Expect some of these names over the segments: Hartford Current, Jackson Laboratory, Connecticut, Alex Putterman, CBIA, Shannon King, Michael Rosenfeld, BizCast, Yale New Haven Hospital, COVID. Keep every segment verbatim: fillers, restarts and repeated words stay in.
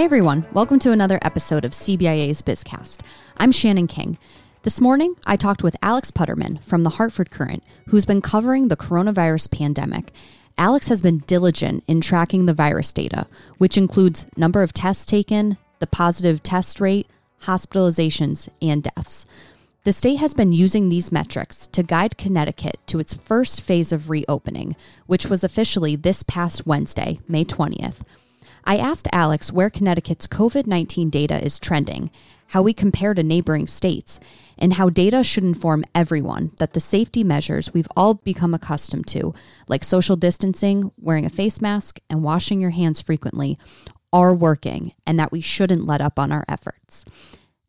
Hey everyone, welcome to another episode of C B I A's BizCast. I'm Shannon King. This morning, I talked with Alex Putterman from the Hartford Current, who's been covering the coronavirus pandemic. Alex has been diligent in tracking the virus data, which includes number of tests taken, the positive test rate, hospitalizations, and deaths. The state has been using these metrics to guide Connecticut to its first phase of reopening, which was officially this past Wednesday, May twentieth. I asked Alex where Connecticut's COVID nineteen data is trending, how we compare to neighboring states, and how data should inform everyone that the safety measures we've all become accustomed to, like social distancing, wearing a face mask, and washing your hands frequently, are working and that we shouldn't let up on our efforts.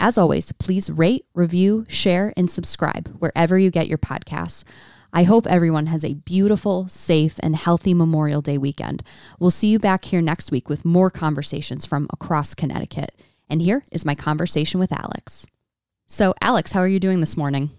As always, please rate, review, share, and subscribe wherever you get your podcasts. I hope everyone has a beautiful, safe, and healthy Memorial Day weekend. We'll see you back here next week with more conversations from across Connecticut. And here is my conversation with Alex. So, Alex, how are you doing this morning?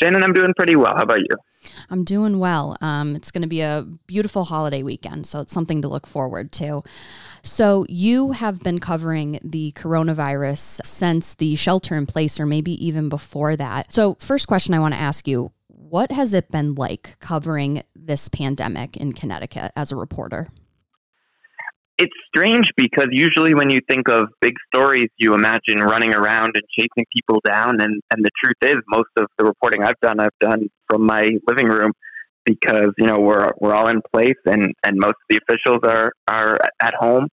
Shannon, I'm doing pretty well. How about you? I'm doing well. Um, it's going to be a beautiful holiday weekend, so it's something to look forward to. So you have been covering the coronavirus since the shelter in place, or maybe even before that. So first question I want to ask you, what has it been like covering this pandemic in Connecticut as a reporter? It's strange because usually when you think of big stories, you imagine running around and chasing people down. And, and the truth is, most of the reporting I've done, I've done from my living room because, you know, we're we're all in place and, and most of the officials are, are at home.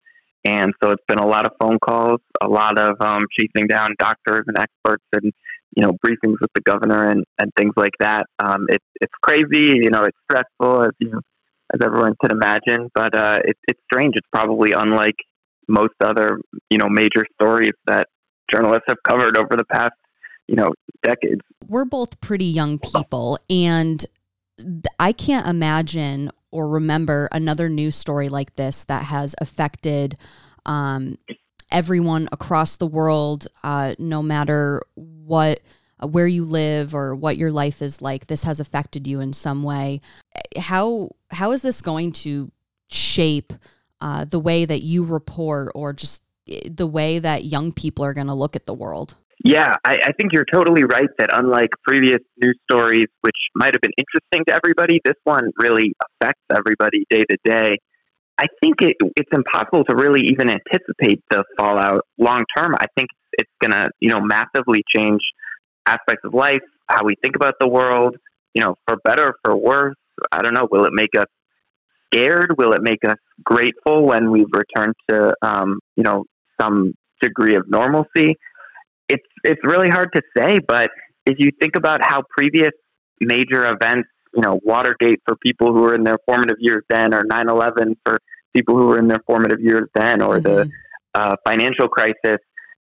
And so it's been a lot of phone calls, a lot of um, chasing down doctors and experts and, you know, briefings with the governor and, and things like that. Um, it, it's crazy, you know, it's stressful, as you know, as everyone can imagine, but uh, it, it's strange. It's probably unlike most other, you know, major stories that journalists have covered over the past, you know, decades. We're both pretty young people, and I can't imagine or remember another news story like this that has affected um, everyone across the world, uh, no matter what, where you live or what your life is like. This has affected you in some way. How how is this going to shape uh, the way that you report, or just the way that young people are going to look at the world? Yeah, I, I think you're totally right that unlike previous news stories, which might have been interesting to everybody, this one really affects everybody day to day. I think it, it's impossible to really even anticipate the fallout long term. I think it's going to, you know, massively change aspects of life, how we think about the world, you know, for better, for worse. I don't know. Will it make us scared? Will it make us grateful when we return to, um, you know, some degree of normalcy? It's it's really hard to say, but if you think about how previous major events, you know, Watergate for people who were in their formative years then, or nine eleven for people who were in their formative years then, or mm-hmm. the uh, financial crisis,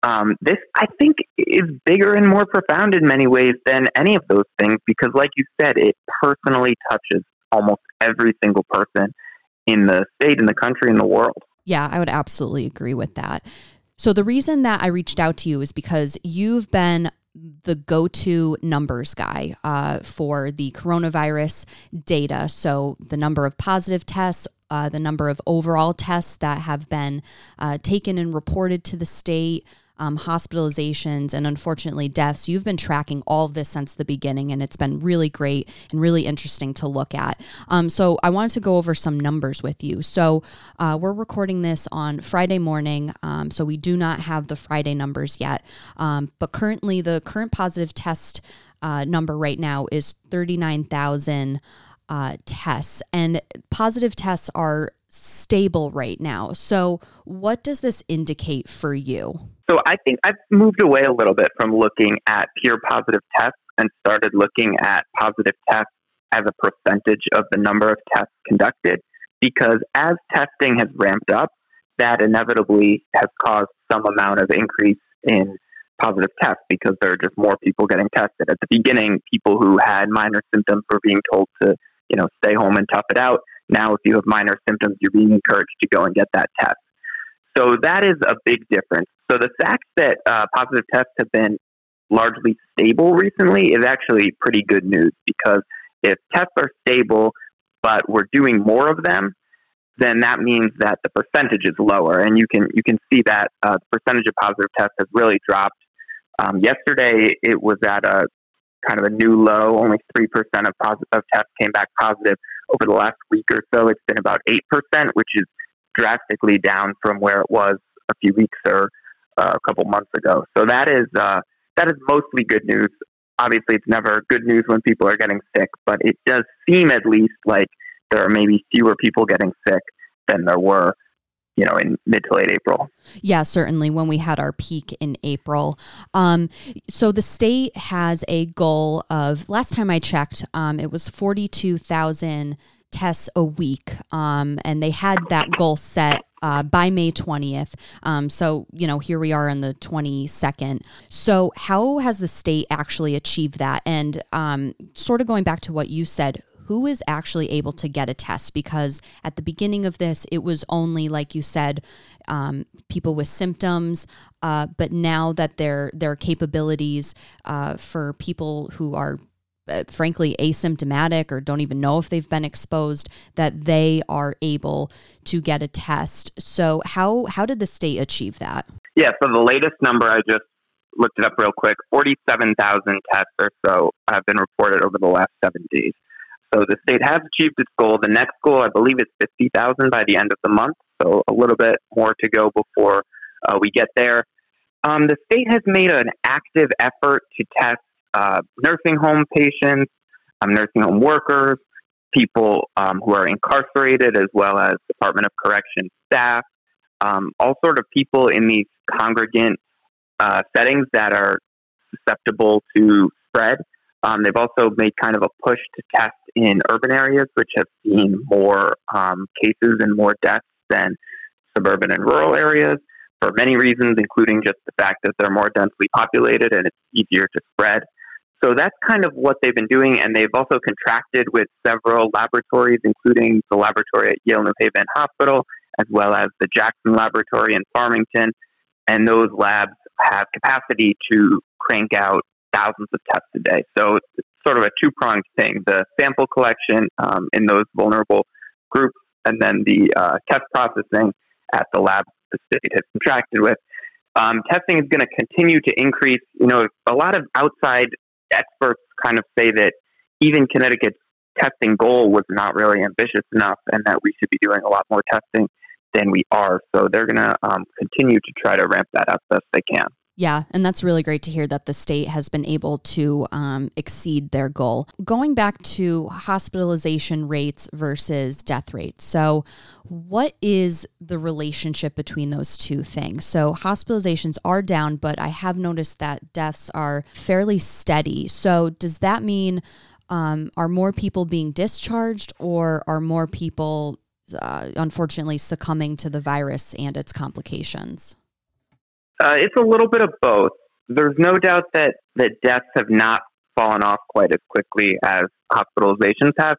Um, this, I think, is bigger and more profound in many ways than any of those things because, like you said, it personally touches almost every single person in the state, in the country, in the world. Yeah, I would absolutely agree with that. So the reason that I reached out to you is because you've been the go-to numbers guy uh, for the coronavirus data. So the number of positive tests, uh, the number of overall tests that have been uh, taken and reported to the state, Um, hospitalizations, and unfortunately deaths. You've been tracking all of this since the beginning, and it's been really great and really interesting to look at. Um, so I wanted to go over some numbers with you. So uh, we're recording this on Friday morning, um, so we do not have the Friday numbers yet. Um, but currently, the current positive test uh, number right now is thirty-nine thousand uh, tests, and positive tests are stable right now. So what does this indicate for you? So I think I've moved away a little bit from looking at pure positive tests and started looking at positive tests as a percentage of the number of tests conducted, because as testing has ramped up, that inevitably has caused some amount of increase in positive tests because there are just more people getting tested. At the beginning, people who had minor symptoms were being told to, you know, stay home and tough it out. Now, if you have minor symptoms, you're being encouraged to go and get that test. So that is a big difference. So the fact that uh, positive tests have been largely stable recently is actually pretty good news, because if tests are stable, but we're doing more of them, then that means that the percentage is lower. And you can you can see that uh, the percentage of positive tests has really dropped. Um, yesterday, it was at a kind of a new low. Only three percent of, posit- of tests came back positive. Over the last week or so, it's been about eight percent, which is drastically down from where it was a few weeks or uh, a couple months ago. So that is uh, that is mostly good news. Obviously, it's never good news when people are getting sick, but it does seem at least like there are maybe fewer people getting sick than there were, you know, in mid to late April. Yeah, certainly when we had our peak in April. Um, so the state has a goal of, last time I checked, um, it was forty-two thousand tests a week. Um, and they had that goal set uh, by May twentieth. Um, so, you know, here we are on the twenty-second. So how has the state actually achieved that? And um, sort of going back to what you said, who is actually able to get a test? Because at the beginning of this, it was only, like you said, um, people with symptoms. Uh, but now that there there are capabilities uh, for people who are, uh, frankly, asymptomatic or don't even know if they've been exposed, that they are able to get a test. So how how did the state achieve that? Yeah, so the latest number, I just looked it up real quick, forty-seven thousand tests or so have been reported over the last seven days. So the state has achieved its goal. The next goal, I believe, is fifty thousand by the end of the month. So a little bit more to go before uh, we get there. Um, the state has made an active effort to test uh, nursing home patients, um, nursing home workers, people um, who are incarcerated, as well as Department of Corrections staff, um, all sort of people in these congregant uh, settings that are susceptible to spread. Um, they've also made kind of a push to test in urban areas, which have seen more um, cases and more deaths than suburban and rural areas for many reasons, including just the fact that they're more densely populated and it's easier to spread. So that's kind of what they've been doing. And they've also contracted with several laboratories, including the laboratory at Yale New Haven Hospital, as well as the Jackson Laboratory in Farmington. And those labs have capacity to crank out thousands of tests a day. So it's sort of a two-pronged thing, the sample collection um, in those vulnerable groups, and then the uh, test processing at the lab the state has contracted with. Um, testing is going to continue to increase. You know, a lot of outside experts kind of say that even Connecticut's testing goal was not really ambitious enough and that we should be doing a lot more testing than we are. So they're going to um, continue to try to ramp that up as they can. Yeah, and that's really great to hear that the state has been able to um, exceed their goal. Going back to hospitalization rates versus death rates. So what is the relationship between those two things? So hospitalizations are down, but I have noticed that deaths are fairly steady. So does that mean um, are more people being discharged, or are more people uh, unfortunately succumbing to the virus and its complications? Uh, it's a little bit of both. There's no doubt that, that deaths have not fallen off quite as quickly as hospitalizations have,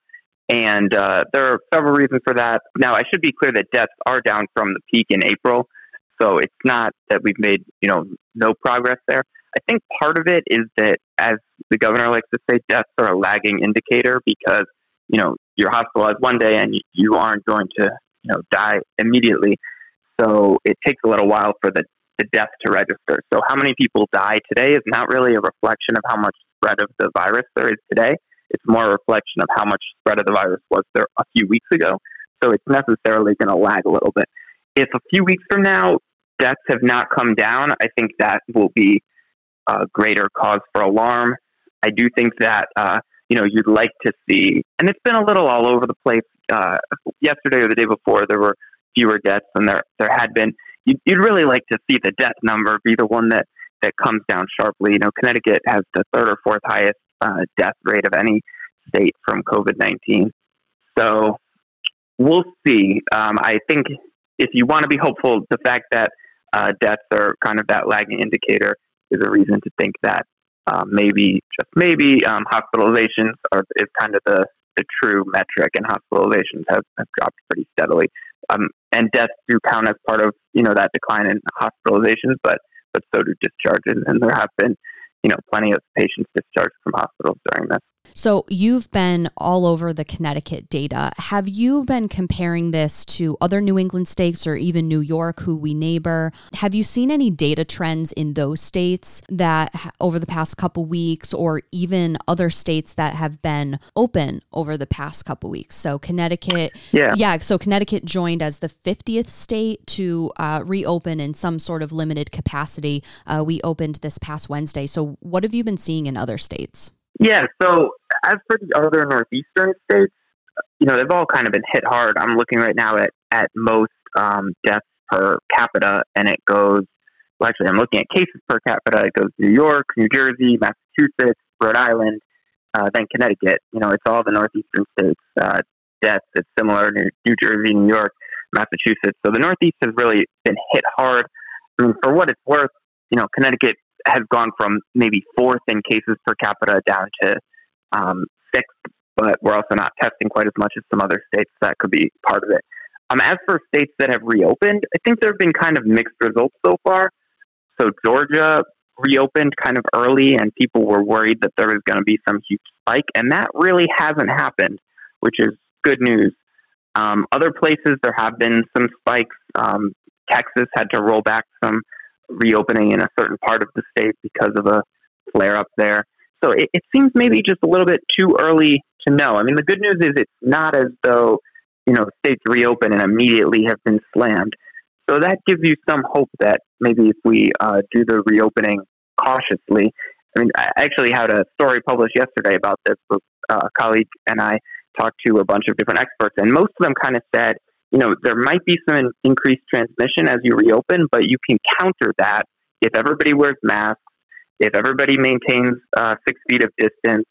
and uh, there are several reasons for that. Now, I should be clear that deaths are down from the peak in April, so it's not that we've made, you know, no progress there. I think part of it is that, as the governor likes to say, deaths are a lagging indicator because, you know, you're hospitalized one day and you, you aren't going to, you know, die immediately. So it takes a little while for the the death to register. So how many people die today is not really a reflection of how much spread of the virus there is today. It's more a reflection of how much spread of the virus was there a few weeks ago. So it's necessarily going to lag a little bit. If a few weeks from now, deaths have not come down, I think that will be a greater cause for alarm. I do think that, uh, you know, you'd like to see, and it's been a little all over the place. Uh, yesterday or the day before, there were fewer deaths than there, there had been. You'd really like to see the death number be the one that, that comes down sharply. You know, Connecticut has the third or fourth highest uh, death rate of any state from COVID nineteen. So we'll see. Um, I think if you want to be hopeful, the fact that uh, deaths are kind of that lagging indicator is a reason to think that uh, maybe, just maybe, um, hospitalizations are is kind of the, the true metric, and hospitalizations have, have dropped pretty steadily. Um, and deaths do count as part of, you know, that decline in hospitalizations, but, but so do discharges. And there have been, you know, plenty of patients discharged from hospitals during this. So you've been all over the Connecticut data. Have you been comparing this to other New England states or even New York, who we neighbor? Have you seen any data trends in those states that over the past couple weeks, or even other states that have been open over the past couple weeks? So Connecticut, yeah, yeah so Connecticut joined as the fiftieth state to uh, reopen in some sort of limited capacity. Uh, we opened this past Wednesday. So what have you been seeing in other states? Yeah, so as for the other northeastern states, you know, they've all kind of been hit hard. I'm looking right now at, at most um, deaths per capita, and it goes, well, actually, I'm looking at cases per capita. It goes New York, New Jersey, Massachusetts, Rhode Island, uh, then Connecticut. You know, it's all the northeastern states. Uh, deaths, it's similar, New, New Jersey, New York, Massachusetts. So the Northeast has really been hit hard. I mean, for what it's worth, you know, Connecticut has gone from maybe fourth in cases per capita down to um, sixth, but we're also not testing quite as much as some other states. That could be part of it. Um, as for states that have reopened, I think there have been kind of mixed results so far. So Georgia reopened kind of early, and people were worried that there was going to be some huge spike, and that really hasn't happened, which is good news. Um, other places, there have been some spikes. Um, Texas had to roll back some reopening in a certain part of the state because of a flare up there. So it, it seems maybe just a little bit too early to know. I mean, the good news is it's not as though, you know, states reopen and immediately have been slammed. So that gives you some hope that maybe if we uh, do the reopening cautiously. I mean, I actually had a story published yesterday about this with a colleague, and I talked to a bunch of different experts, and most of them kind of said, you know, there might be some increased transmission as you reopen, but you can counter that if everybody wears masks, if everybody maintains uh, six feet of distance,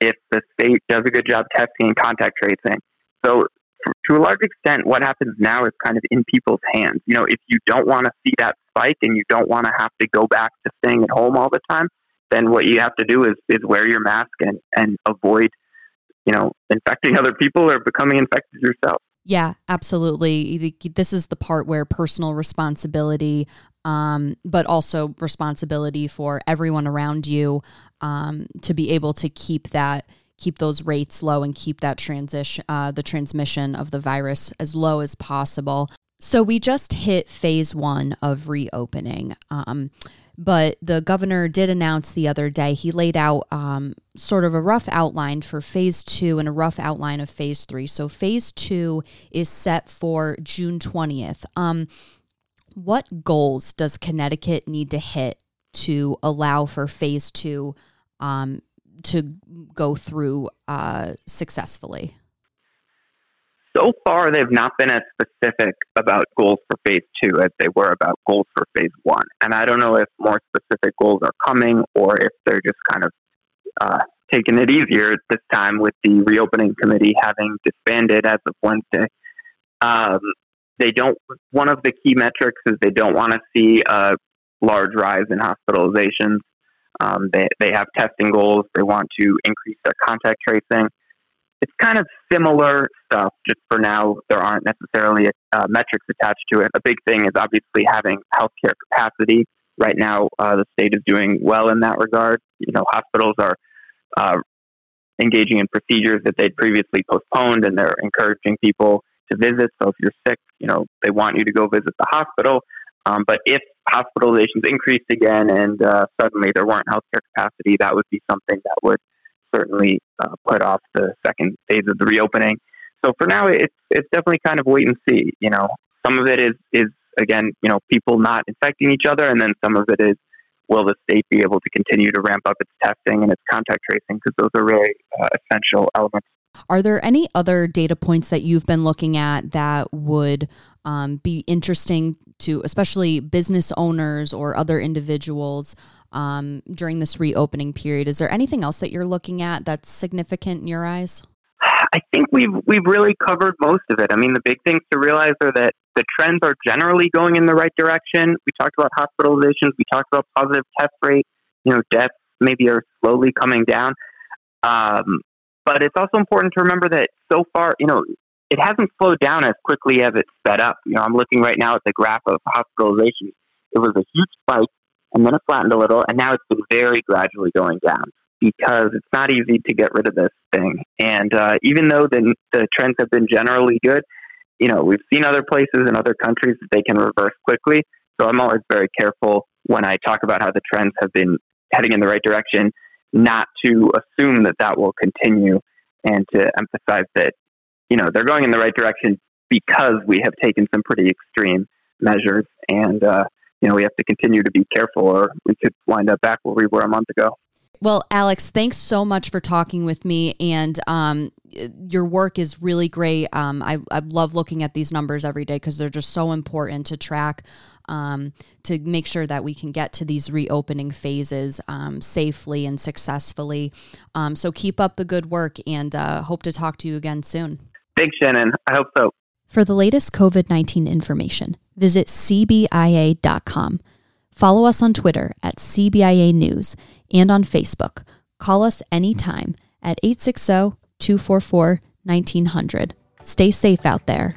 if the state does a good job testing and contact tracing. So to a large extent, what happens now is kind of in people's hands. You know, if you don't want to see that spike and you don't want to have to go back to staying at home all the time, then what you have to do is, is wear your mask and, and avoid, you know, infecting other people or becoming infected yourself. Yeah, absolutely. This is the part where personal responsibility, um, but also responsibility for everyone around you, um, to be able to keep that, keep those rates low and keep that transition, uh, the transmission of the virus as low as possible. So we just hit phase one of reopening. Um, But the governor did announce the other day, he laid out um, sort of a rough outline for phase two and a rough outline of phase three. So phase two is set for June twentieth. Um, what goals does Connecticut need to hit to allow for phase two um, to go through uh, successfully? So far, they've not been as specific about goals for phase two as they were about goals for phase one. And I don't know if more specific goals are coming or if they're just kind of uh, taking it easier this time with the reopening committee having disbanded as of Wednesday. Um, they don't. One of the key metrics is they don't want to see a large rise in hospitalizations. Um, they, they have testing goals. They want to increase their contact tracing. It's kind of similar stuff, just for now, there aren't necessarily uh, metrics attached to it. A big thing is obviously having healthcare capacity. Right now, uh, the state is doing well in that regard. You know, hospitals are uh, engaging in procedures that they'd previously postponed, and they're encouraging people to visit. So if you're sick, you know, they want you to go visit the hospital. Um, but if hospitalizations increased again and uh, suddenly there weren't healthcare capacity, that would be something that would certainly uh, put off the second phase of the reopening. So for now, it's it's definitely kind of wait and see. You know, some of it is, is again, you know, people not infecting each other, and then some of it is, will the state be able to continue to ramp up its testing and its contact tracing, because those are really uh, essential elements. Are there any other data points that you've been looking at that would um, be interesting to especially business owners or other individuals um, during this reopening period? Is there anything else that you're looking at that's significant in your eyes? I think we've we've really covered most of it. I mean, the big things to realize are that the trends are generally going in the right direction. We talked about hospitalizations. We talked about positive test rate. You know, deaths maybe are slowly coming down. Um, But it's also important to remember that so far, you know, it hasn't slowed down as quickly as it's sped up. You know, I'm looking right now at the graph of hospitalizations. It was a huge spike, and then it flattened a little, and now it's been very gradually going down. because it's not easy to get rid of this thing. And uh, even though the, the trends have been generally good, you know, we've seen other places and other countries that they can reverse quickly. So I'm always very careful when I talk about how the trends have been heading in the right direction, not to assume that that will continue, and to emphasize that, you know, they're going in the right direction because we have taken some pretty extreme measures. And, uh, you know, we have to continue to be careful, or we could wind up back where we were a month ago. Well, Alex, thanks so much for talking with me. And um, your work is really great. Um, I, I love looking at these numbers every day because they're just so important to track, um, to make sure that we can get to these reopening phases um, safely and successfully. Um, so keep up the good work, and uh, hope to talk to you again soon. Thanks, Shannon. I hope so. For the latest COVID nineteen information, visit C B I A dot com. Follow us on Twitter at C B I A News and on Facebook. Call us anytime at eight six zero, two four four, one nine zero zero. Stay safe out there.